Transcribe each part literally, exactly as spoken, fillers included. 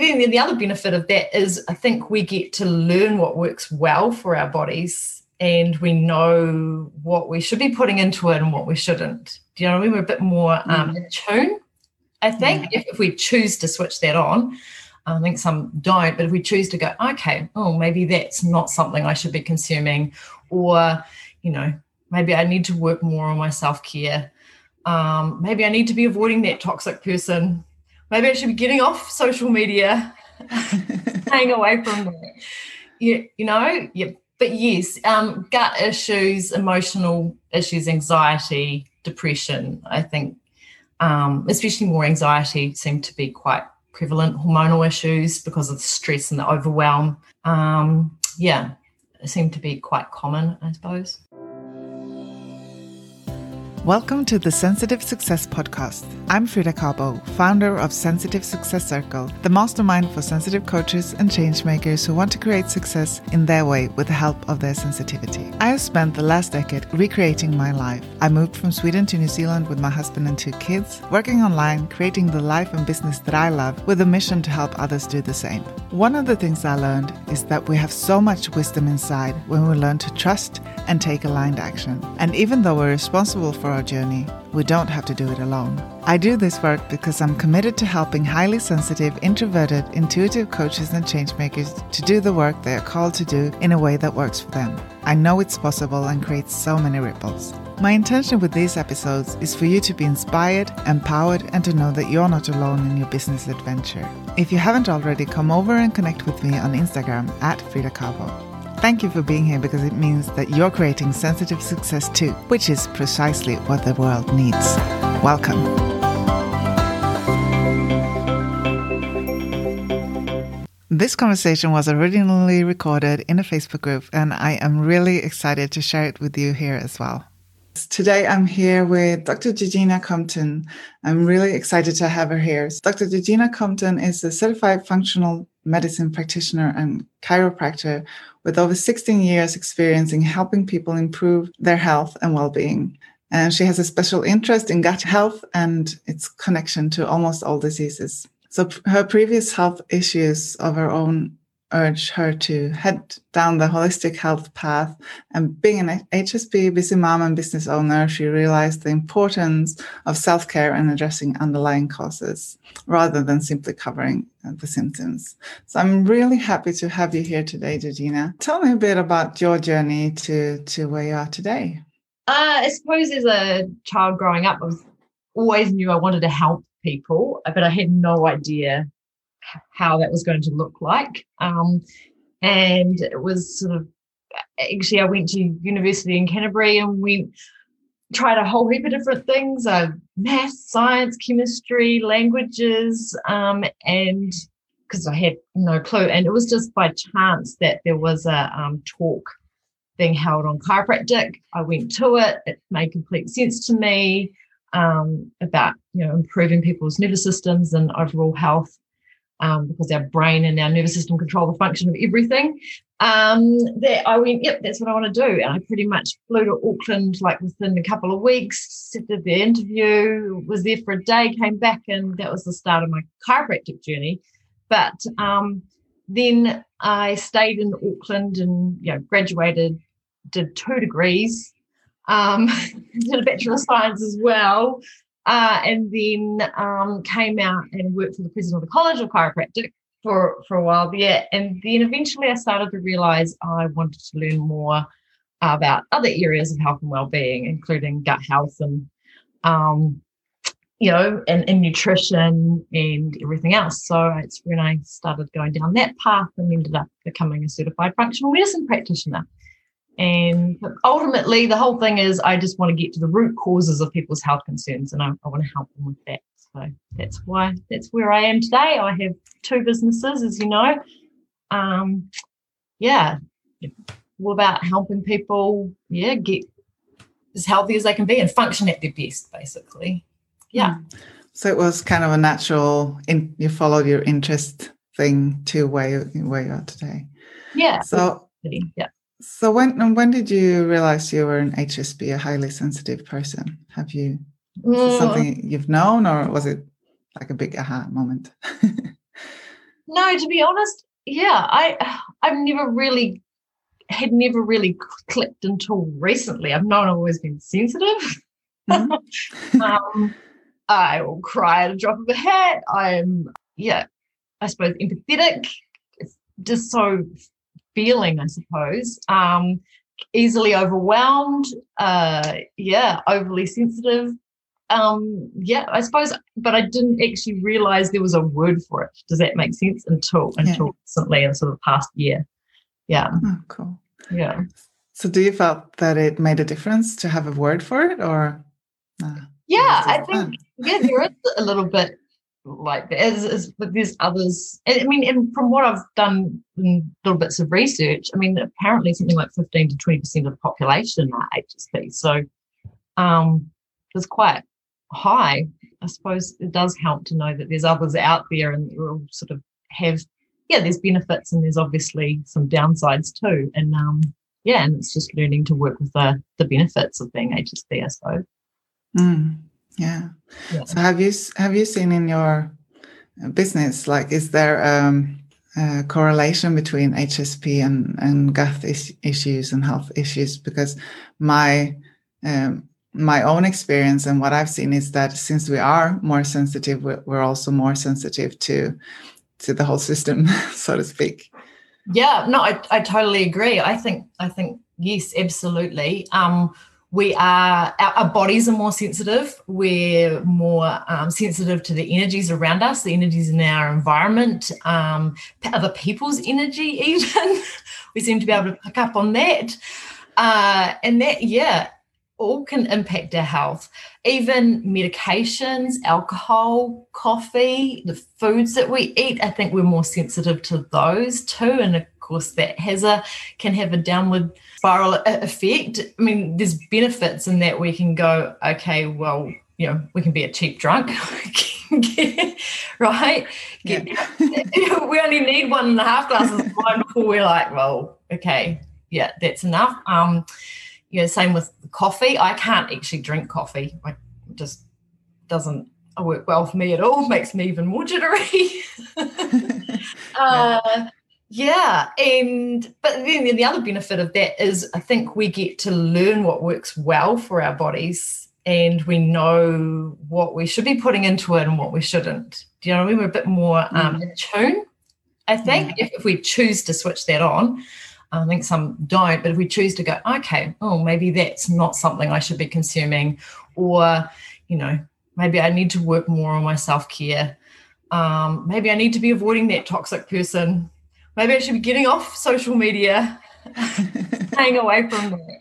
then the other benefit of that is I think we get to learn what works well for our bodies, and we know what we should be putting into it and what we shouldn't. Do you know what I mean? We're a bit more um, in tune, I think, yeah. if, if we choose to switch that on. I think some don't, but if we choose to go, okay, oh, maybe that's not something I should be consuming, or, you know, maybe I need to work more on my self-care. Um, maybe I need to be avoiding that toxic person. Maybe I should be getting off social media, staying away from that. You, you know, yeah. But yes, um, gut issues, emotional issues, anxiety, depression, I think, um, especially more anxiety seem to be quite prevalent, hormonal issues because of the stress and the overwhelm. Um, yeah, it seemed to be quite common, I suppose. Welcome to the Sensitive Success Podcast. I'm Frida Kabo, founder of Sensitive Success Circle, the mastermind for sensitive coaches and changemakers who want to create success in their way with the help of their sensitivity. I have spent the last decade recreating my life. I moved from Sweden to New Zealand with my husband and two kids, working online, creating the life and business that I love with a mission to help others do the same. One of the things I learned is that we have so much wisdom inside when we learn to trust and take aligned action. And even though we're responsible for our journey, we don't have to do it alone. I do this work because I'm committed to helping highly sensitive, introverted, intuitive coaches and changemakers to do the work they are called to do in a way that works for them. I know it's possible and creates so many ripples. My intention with these episodes is for you to be inspired, empowered, and to know that you're not alone in your business adventure. If you haven't already, come over and connect with me on Instagram at Frida Kabo. Thank you for being here, because it means that you're creating sensitive success too, which is precisely what the world needs. Welcome. This conversation was originally recorded in a Facebook group, and I am really excited to share it with you here as well. Today I'm here with Doctor Georgina Compton. I'm really excited to have her here. Doctor Georgina Compton is a certified functional medicine practitioner and chiropractor with over sixteen years experience in helping people improve their health and well-being. And she has a special interest in gut health and its connection to almost all diseases. So her previous health issues of her own urge her to head down the holistic health path. And being an H S P, busy mom and business owner, she realized the importance of self-care and addressing underlying causes rather than simply covering the symptoms. So I'm really happy to have you here today, Georgina. Tell me a bit about your journey to, to where you are today. Uh, I suppose as a child growing up, I was, always knew I wanted to help people, but I had no idea how that was going to look like. Um, and it was sort of, actually, I went to university in Canterbury and went, tried a whole heap of different things, uh, math, science, chemistry, languages, um, and because I had no clue. And it was just by chance that there was a um, talk being held on chiropractic. I went to it. It made complete sense to me um, about, you know, improving people's nervous systems and overall health. Um, because our brain and our nervous system control the function of everything, um, that I went, yep, that's what I want to do. And I pretty much flew to Auckland like within a couple of weeks, did the interview, was there for a day, came back, and that was the start of my chiropractic journey. But um, then I stayed in Auckland and, you know, graduated, did two degrees, um, did a Bachelor of Science as well. Uh, and then um, came out and worked for the president of the College of Chiropractic for, for a while there. And then eventually I started to realise I wanted to learn more about other areas of health and well-being, including gut health and, um, you know, and, and nutrition and everything else. So it's when I started going down that path and ended up becoming a certified functional medicine practitioner. And ultimately, the whole thing is I just want to get to the root causes of people's health concerns, and I, I want to help them with that. So that's why that's where I am today. I have two businesses, as you know. Um, yeah, all about helping people, yeah, get as healthy as they can be and function at their best, basically. Yeah. So it was kind of a natural, in, you followed your interest thing to where you, where you are today. Yeah. So yeah. So when when did you realise you were an H S P, a highly sensitive person? Have you, is it something you've known, or was it like a big aha moment? No, to be honest, yeah, I I've never really had never really clicked until recently. I've known I've always been sensitive. Mm-hmm. um, I will cry at a drop of a hat. I'm yeah, I suppose empathetic. It's just so feeling, I suppose. Um, easily overwhelmed. Uh, yeah, overly sensitive. Um, yeah, I suppose, but I didn't actually realise there was a word for it. Does that make sense? Until yeah. until recently, in sort of past year. Yeah. Oh, cool. Yeah. So do you felt that it made a difference to have a word for it, or? No? Yeah, I think, yeah, there is a little bit like that, as, as, but there's others. I mean, and from what I've done in little bits of research, I mean, apparently something like fifteen to twenty percent of the population are H S P. So um, it's quite high. I suppose it does help to know that there's others out there and we'll sort of have, yeah, there's benefits and there's obviously some downsides too. And um, yeah, and it's just learning to work with the, the benefits of being H S P, I suppose. Mm, yeah. yeah. So have you have you seen in your business, like, is there um, a correlation between H S P and, and gut is- issues and health issues? Because my um, my own experience and what I've seen is that since we are more sensitive, we're, we're also more sensitive to to the whole system, so to speak. Yeah. No, I, I totally agree. I think I think yes, absolutely. Um, We are, our, our bodies are more sensitive. We're more um, sensitive to the energies around us, the energies in our environment, um, other people's energy even. We seem to be able to pick up on that. Uh, and that, yeah, all can impact our health. Even medications, alcohol, coffee, the foods that we eat, I think we're more sensitive to those too. And course that has a can have a downward spiral effect. I mean, there's benefits in that we can go, okay, well, you know, we can be a cheap drunk, right? Get, yeah. We only need one and a half glasses of wine before we're like, well, okay, yeah, that's enough. Um, you know, same with coffee. I can't actually drink coffee. I just doesn't work well for me at all. Makes me even more jittery. uh, Yeah, and but then the other benefit of that is I think we get to learn what works well for our bodies, and we know what we should be putting into it and what we shouldn't. Do you know what I mean? We're a bit more um, in tune, I think, yeah. if, if we choose to switch that on. I think some don't, but if we choose to go, okay, oh, maybe that's not something I should be consuming, or, you know, maybe I need to work more on my self-care. Um, maybe I need to be avoiding that toxic person. Maybe I should be getting off social media, staying away from that.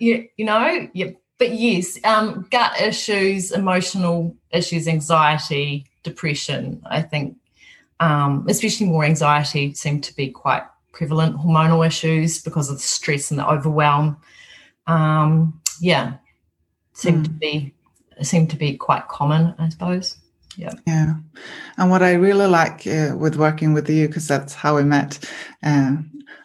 You, you know, yeah. But yes, um, gut issues, emotional issues, anxiety, depression, I think, um, especially more anxiety seem to be quite prevalent, hormonal issues because of the stress and the overwhelm. Um, yeah, seem mm. to be seem to be quite common, I suppose. Yeah. Yeah. And what I really like uh, with working with you, because that's how we met, uh,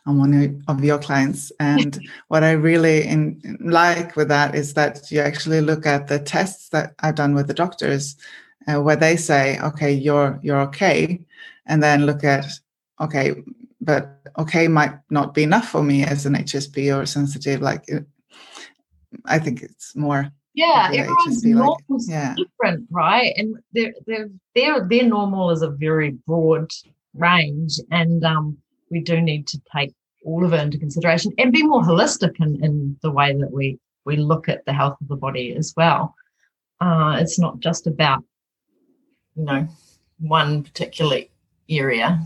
I'm one of your clients. And what I really in, like with that is that you actually look at the tests that I've done with the doctors uh, where they say, okay, you're you're okay. And then look at, okay, but okay might not be enough for me as an H S P or sensitive. Like, it, I think it's more. Yeah, everyone's normal is like, different, yeah. right? And their their their normal is a very broad range, and um, we do need to take all of it into consideration and be more holistic in, in the way that we, we look at the health of the body as well. Uh, it's not just about, you know, one particular area.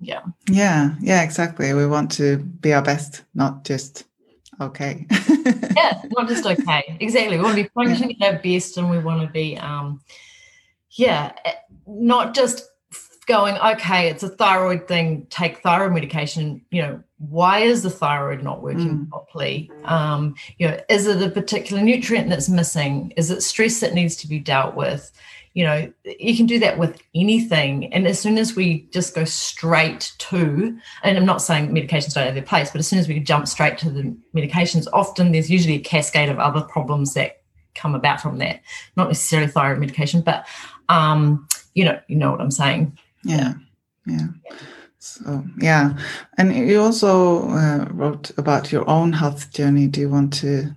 Yeah. Yeah, yeah, exactly. We want to be our best, not just okay. Yeah, not just okay. Exactly. We want to be functioning yeah. at our best, and we want to be, um, yeah, not just going, okay, it's a thyroid thing, take thyroid medication. You know, why is the thyroid not working mm. properly? Um, you know, is it a particular nutrient that's missing? Is it stress that needs to be dealt with? You know, you can do that with anything. And as soon as we just go straight to, and I'm not saying medications don't have their place, but as soon as we jump straight to the medications, often there's usually a cascade of other problems that come about from that. Not necessarily thyroid medication, but, um, you know, you know what I'm saying. Yeah, yeah. yeah. So, yeah. And you also uh, wrote about your own health journey. Do you want to,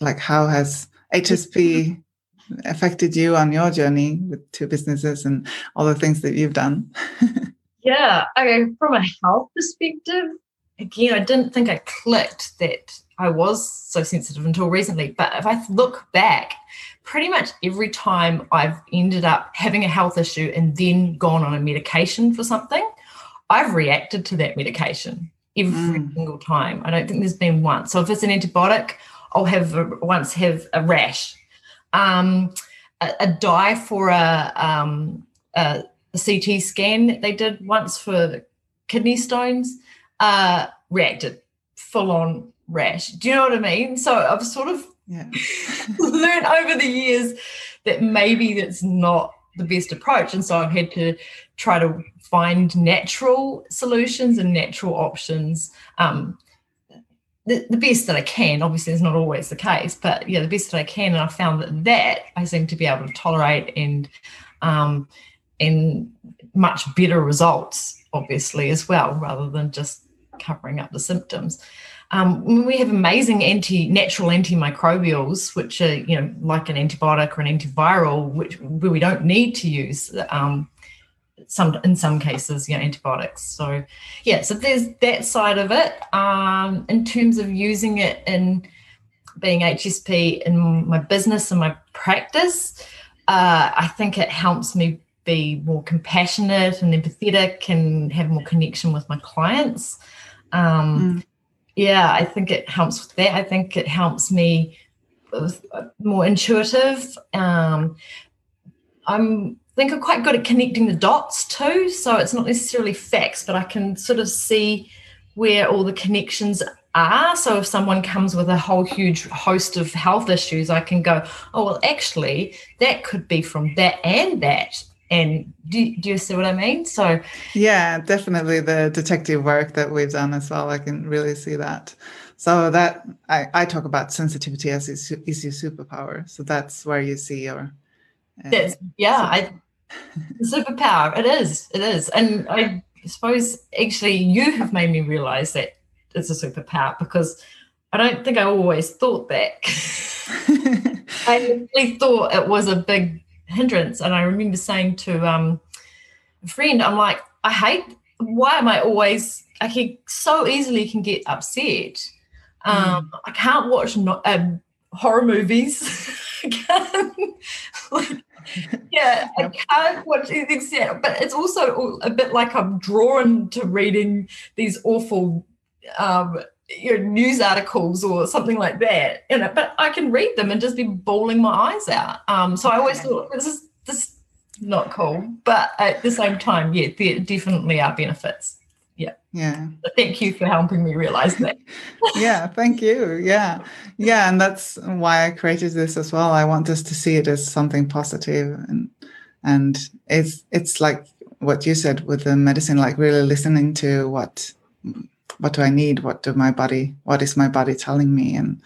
like, how has H S P affected you on your journey with two businesses and all the things that you've done? Yeah. Okay. From a health perspective, again, I didn't think I clicked that I was so sensitive until recently. But if I look back, pretty much every time I've ended up having a health issue and then gone on a medication for something, I've reacted to that medication every mm. single time. I don't think there's been one. So if it's an antibiotic, I'll have a, once have a rash, um, a, a dye for a, um, a, a C T scan that they did once for kidney stones, uh, reacted full on rash. Do you know what I mean? So I've sort of yeah. learned over the years that maybe that's not the best approach. And so I've had to try to find natural solutions and natural options, um, the, the best that I can. Obviously, it's not always the case, but, yeah, the best that I can. And I found that that I seem to be able to tolerate and um, and much better results, obviously, as well, rather than just covering up the symptoms. Um, we have amazing anti natural antimicrobials, which are, you know, like an antibiotic or an antiviral, which where we don't need to use um, some in some cases, you know, antibiotics. So, yeah, so there's that side of it. Um, in terms of using it in being H S P in my business and my practice, uh, I think it helps me be more compassionate and empathetic and have more connection with my clients. Um, mm. Yeah, I think it helps with that. I think it helps me with more intuitive. Um, I'm, I think I'm quite good at connecting the dots too, so it's not necessarily facts, but I can sort of see where all the connections are. So if someone comes with a whole huge host of health issues, I can go, oh, well, actually, that could be from that and that. And do, do you see what I mean? So, yeah, definitely the detective work that we've done as well. I can really see that. So that I, I talk about sensitivity as is, is your superpower. So that's where you see your. Uh, that's, yeah, super. I, superpower. It is. It is. And I suppose actually you have made me realise that it's a superpower, because I don't think I always thought that. I really thought it was a big hindrance, and I remember saying to um a friend, I'm like, I hate, why am I always, I can so easily can get upset, um mm. I can't watch no, um, horror movies. I can't, like, yeah I can't watch anything sad, but it's also a bit like I'm drawn to reading these awful um you know, news articles or something like that, you know, but I can read them and just be bawling my eyes out. Um, so I always thought, this is this is not cool, but at the same time, yeah, there definitely are benefits. Yeah. Yeah. So thank you for helping me realize that. Yeah. Thank you. Yeah. Yeah. And that's why I created this as well. I want us to see it as something positive, and, and it's, it's like what you said with the medicine, like really listening to what, What do I need? What do my body, what is my body telling me? And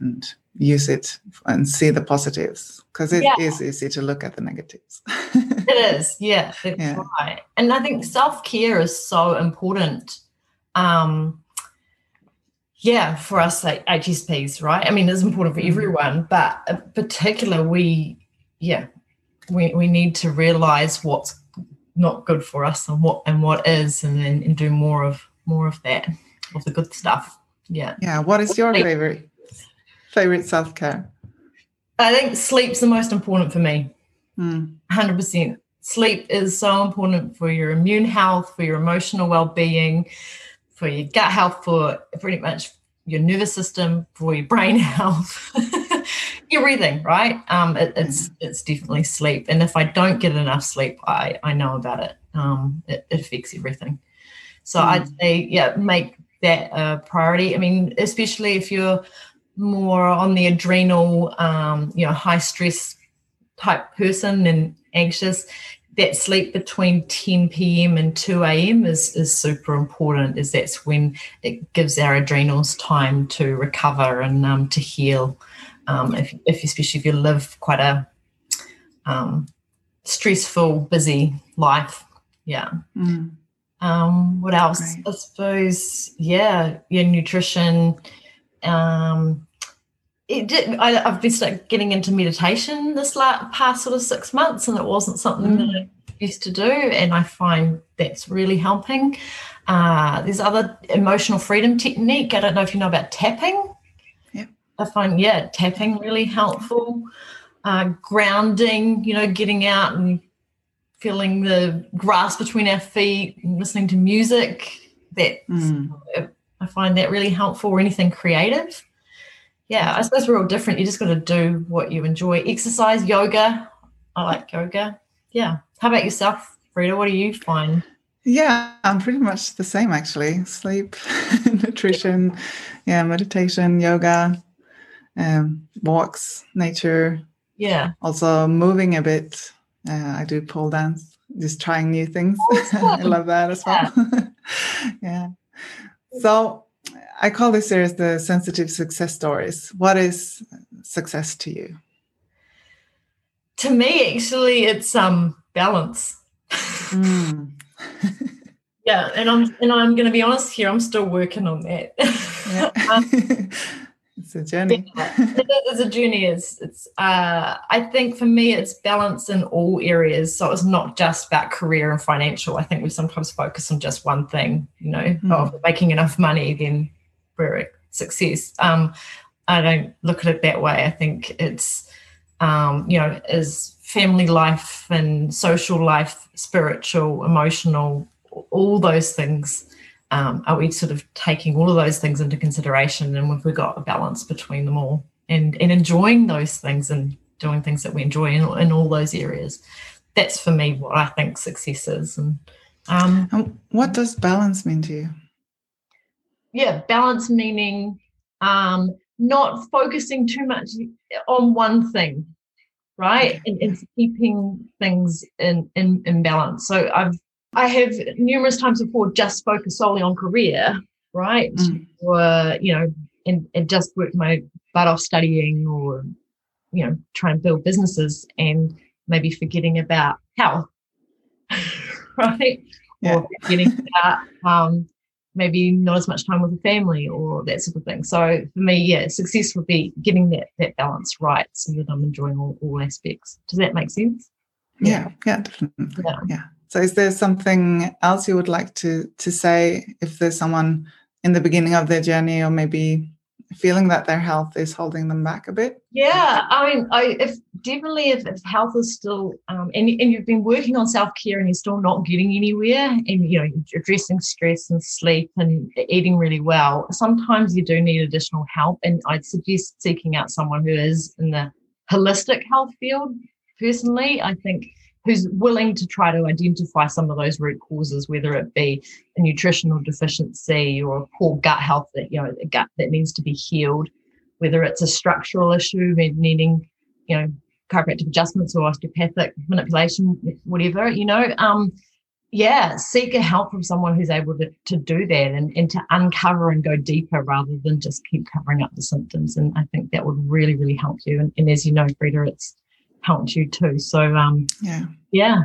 and use it and see the positives, because it yeah. is easy to look at the negatives. It is, yeah, that's yeah. right. And I think self-care is so important, um, yeah, for us, like H S Ps, right? I mean, it's important for everyone, but in particular, we, yeah, we, we need to realise what's not good for us and what and what is, and then and do more of more of that, of the good stuff. Yeah. Yeah. What is your favorite favorite self-care? I think sleep's the most important for me. Mm. one hundred percent. Sleep is so important for your immune health, for your emotional well-being, for your gut health, for pretty much your nervous system, for your brain health, everything, right? Um, it, it's yeah. it's definitely sleep. And if I don't get enough sleep, I, I know about it. Um, it, it affects everything. So I'd say, yeah, make that a priority. I mean, especially if you're more on the adrenal, um, you know, high-stress type person and anxious, that sleep between ten p.m. and two a.m. is, is super important, as that's when it gives our adrenals time to recover and um, to heal, um, if, if especially if you live quite a um, stressful, busy life. Yeah. Mm. Um, what else? Right. I suppose, yeah, yeah, nutrition. Um, it did, I, I've been started getting into meditation this last, past sort of six months, and it wasn't something mm. that I used to do, and I find that's really helping. Uh, there's other emotional freedom technique. I don't know if you know about tapping. Yep. I find, yeah, tapping really helpful. Uh, grounding, you know, getting out and feeling the grass between our feet and listening to music. That mm. I find that really helpful, or anything creative. Yeah, I suppose we're all different. You just got to do what you enjoy. Exercise, yoga. I like yoga. Yeah. How about yourself, Frida? What do you find? Yeah, I'm pretty much the same, actually. Sleep, nutrition, yeah, meditation, yoga, um, walks, nature. Yeah. Also moving a bit. Uh, I do pole dance, just trying new things. I love that as well. Yeah. So I call this series the Sensitive Success Stories. What is success to you? To me, actually, it's um balance. Mm. Yeah, and I'm and I'm going to be honest here. I'm still working on that. Yeah. um, It's a journey. It's a journey. It's, it's uh, I think for me it's balance in all areas. So it's not just about career and financial. I think we sometimes focus on just one thing, you know, mm. oh, if we're making enough money, then we're a success. Um, I don't look at it that way. I think it's, um, you know, is family life and social life, spiritual, emotional, all those things. Um, are we sort of taking all of those things into consideration, and have we got a balance between them all, and, and enjoying those things and doing things that we enjoy in, in all those areas? That's for me what I think success is. And, um, and what does balance mean to you? Yeah, balance meaning um, not focusing too much on one thing, right? And, and keeping things in, in, in balance. So I've I have numerous times before just focused solely on career, right? Mm. Or, you know, and, and just worked my butt off studying, or, you know, try and build businesses, and maybe forgetting about health, right? Yeah. Or forgetting about um, maybe not as much time with the family, or that sort of thing. So for me, yeah, success would be getting that, that balance right, so that I'm enjoying all, all aspects. Does that make sense? Yeah, yeah, yeah, definitely. Yeah. yeah. So is there something else you would like to, to say, if there's someone in the beginning of their journey, or maybe feeling that their health is holding them back a bit? Yeah, I mean, I, if definitely if, if health is still, um, and, and you've been working on self-care and you're still not getting anywhere, and, you know, you're addressing stress and sleep and eating really well, sometimes you do need additional help. And I'd suggest seeking out someone who is in the holistic health field, personally, I think, who's willing to try to identify some of those root causes, whether it be a nutritional deficiency or a poor gut health that, you know, a gut that needs to be healed, whether it's a structural issue needing, you know, chiropractic adjustments or osteopathic manipulation, whatever, you know. Um, yeah, seek help from someone who's able to, to do that, and, and to uncover and go deeper rather than just keep covering up the symptoms. And I think that would really, really help you. And, and as you know, Frida, it's helped you too. So um yeah yeah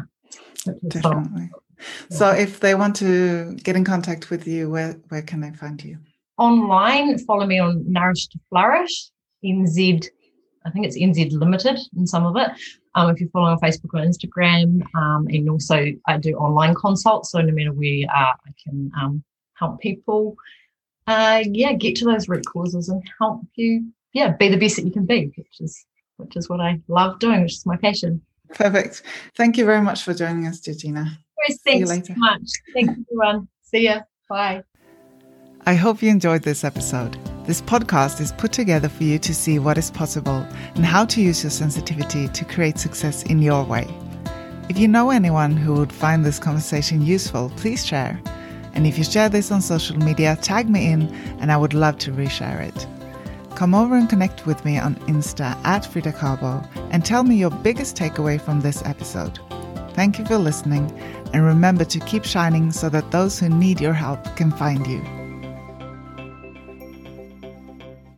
definitely yeah. So if they want to get in contact with you, where where can they find you online? Follow me on Nourish to Flourish N Z. I think it's N Z Limited in some of it. Um if you follow on Facebook or Instagram, um and also I do online consults, so no matter where you are, I can um help people uh yeah get to those root causes and help you yeah be the best that you can be, which is which is what I love doing, which is my passion. Perfect. Thank you very much for joining us, Georgina. Thanks See you later. so much. Thanks, everyone. See ya. Bye. I hope you enjoyed this episode. This podcast is put together for you to see what is possible and how to use your sensitivity to create success in your way. If you know anyone who would find this conversation useful, please share. And if you share this on social media, tag me in, and I would love to reshare it. Come over and connect with me on Insta at Frida Kabo and tell me your biggest takeaway from this episode. Thank you for listening, and remember to keep shining so that those who need your help can find you.